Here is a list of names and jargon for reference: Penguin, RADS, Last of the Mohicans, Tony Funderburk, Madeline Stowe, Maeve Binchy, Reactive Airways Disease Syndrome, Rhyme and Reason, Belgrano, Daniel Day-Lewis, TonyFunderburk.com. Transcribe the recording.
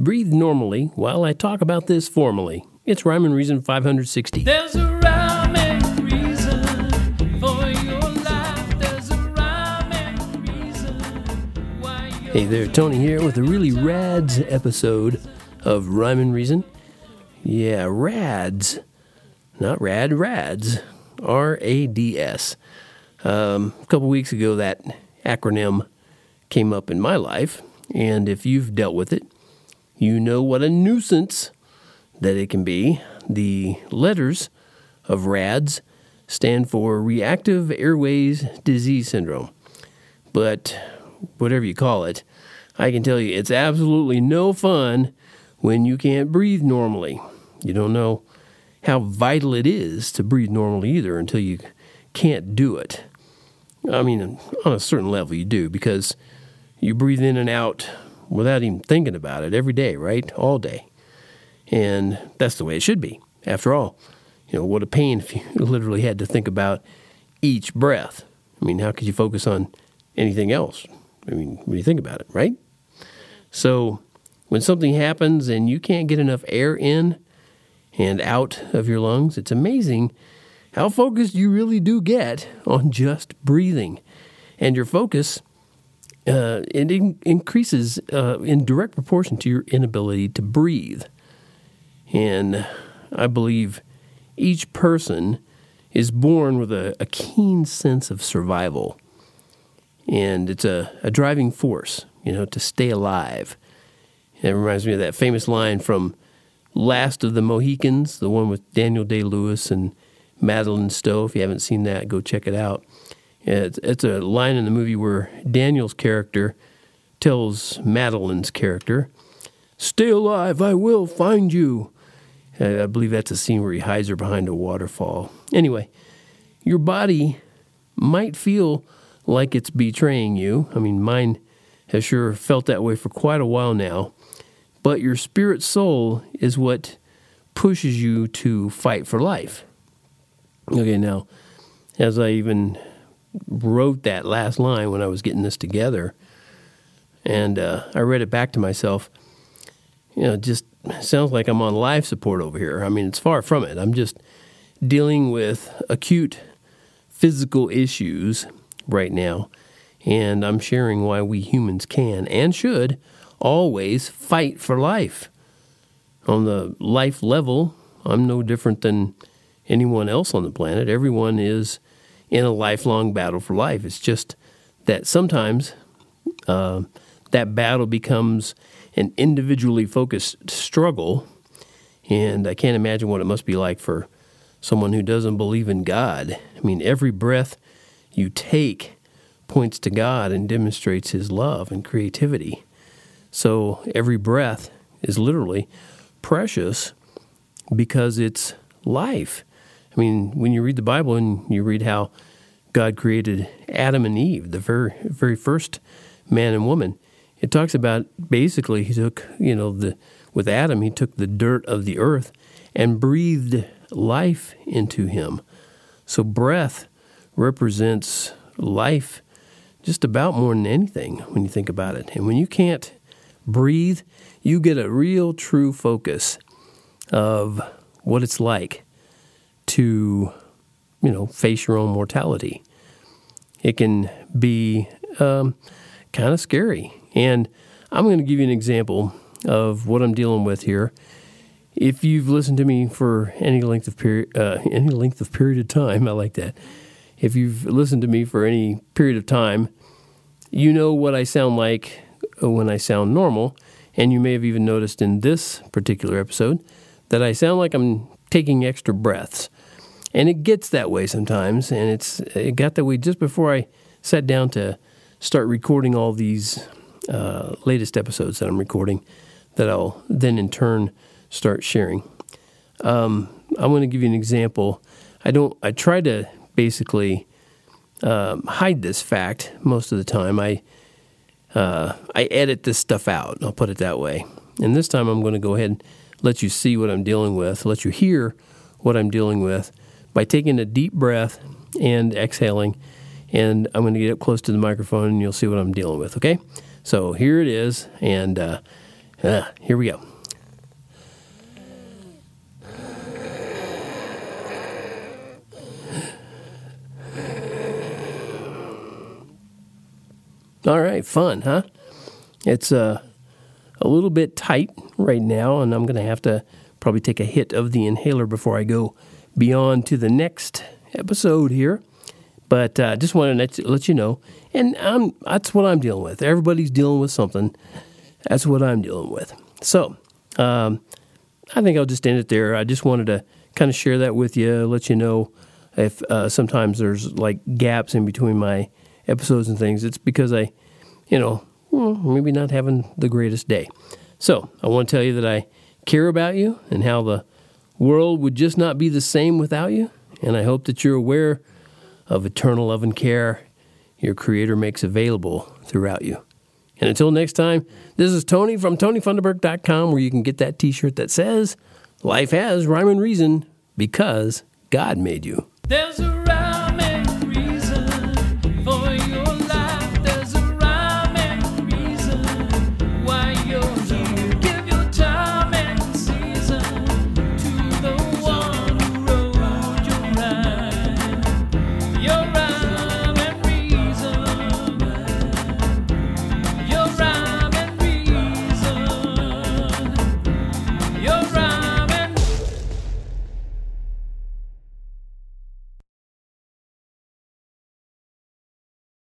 Breathe normally while I talk about this formally. It's Rhyme and Reason 560. There's a rhyme and reason for your life. There's a rhyme and reason why you're... Hey there, Tony here with a really rads episode of Rhyme and Reason. Yeah, rads. Not rad, rads. R-A-D-S. A couple weeks ago, that acronym came up in my life, and if you've dealt with it, you know what a nuisance that it can be. The letters of RADS stand for Reactive Airways Disease Syndrome. But whatever you call it, I can tell you it's absolutely no fun when you can't breathe normally. You don't know how vital it is to breathe normally either until you can't do it. I mean, on a certain level you do, because you breathe in and out without even thinking about it every day, right? All day. And that's the way it should be. After all, you know, what a pain if you literally had to think about each breath. I mean, how could you focus on anything else? I mean, when you think about it, right? So when something happens and you can't get enough air in and out of your lungs, it's amazing how focused you really do get on just breathing. And your focus, it increases in direct proportion to your inability to breathe. And I believe each person is born with a keen sense of survival. And it's a driving force, you know, to stay alive. It reminds me of that famous line from Last of the Mohicans, the one with Daniel Day-Lewis and Madeline Stowe. If you haven't seen that, go check it out. It's a line in the movie where Daniel's character tells Madeline's character, "Stay alive, I will find you." I believe that's a scene where he hides her behind a waterfall. Anyway, your body might feel like it's betraying you. I mean, mine has sure felt that way for quite a while now. But your spirit soul is what pushes you to fight for life. Okay, now, as I even wrote that last line when I was getting this together, and I read it back to myself, you know, it just sounds like I'm on life support over here. I mean, it's far from it. I'm just dealing with acute physical issues right now, and I'm sharing why we humans can and should always fight for life. On the life level, I'm no different than anyone else on the planet. Everyone is in a lifelong battle for life. It's just that sometimes that battle becomes an individually focused struggle, and I can't imagine what it must be like for someone who doesn't believe in God. I mean, every breath you take points to God and demonstrates His love and creativity. So every breath is literally precious because it's life. I mean, when you read the Bible and you read how God created Adam and Eve, the very first man and woman, it talks about basically He took, you know, with Adam, He took the dirt of the earth and breathed life into him. So breath represents life just about more than anything when you think about it. And when you can't breathe, you get a real true focus of what it's like to, you know, face your own mortality. It can be kind of scary. And I'm going to give you an example of what I'm dealing with here. If you've listened to me for any length of period of time, I like that. If you've listened to me for any period of time, you know what I sound like when I sound normal. And you may have even noticed in this particular episode that I sound like I'm taking extra breaths. And it gets that way sometimes, and it got that way just before I sat down to start recording all these latest episodes that I'm recording that I'll then in turn start sharing. I want to give you an example. I try to basically hide this fact most of the time. I edit this stuff out, I'll put it that way. And this time I'm going to go ahead and let you see what I'm dealing with, let you hear what I'm dealing with by taking a deep breath and exhaling. And I'm going to get up close to the microphone and you'll see what I'm dealing with, okay? So here it is, and Here we go. All right, fun, huh? It's a little bit tight right now, and I'm going to have to probably take a hit of the inhaler before I go beyond to the next episode here. But I just wanted to let you know, and that's what I'm dealing with. Everybody's dealing with something. That's what I'm dealing with. So I think I'll just end it there. I just wanted to kind of share that with you, let you know if sometimes there's like gaps in between my episodes and things. It's because I, maybe not having the greatest day. So I want to tell you that I care about you and how the world would just not be the same without you. And I hope that you're aware of eternal love and care your Creator makes available throughout you. And until next time, this is Tony from TonyFunderburk.com, where you can get that t-shirt that says, "Life has rhyme and reason because God made you." There's a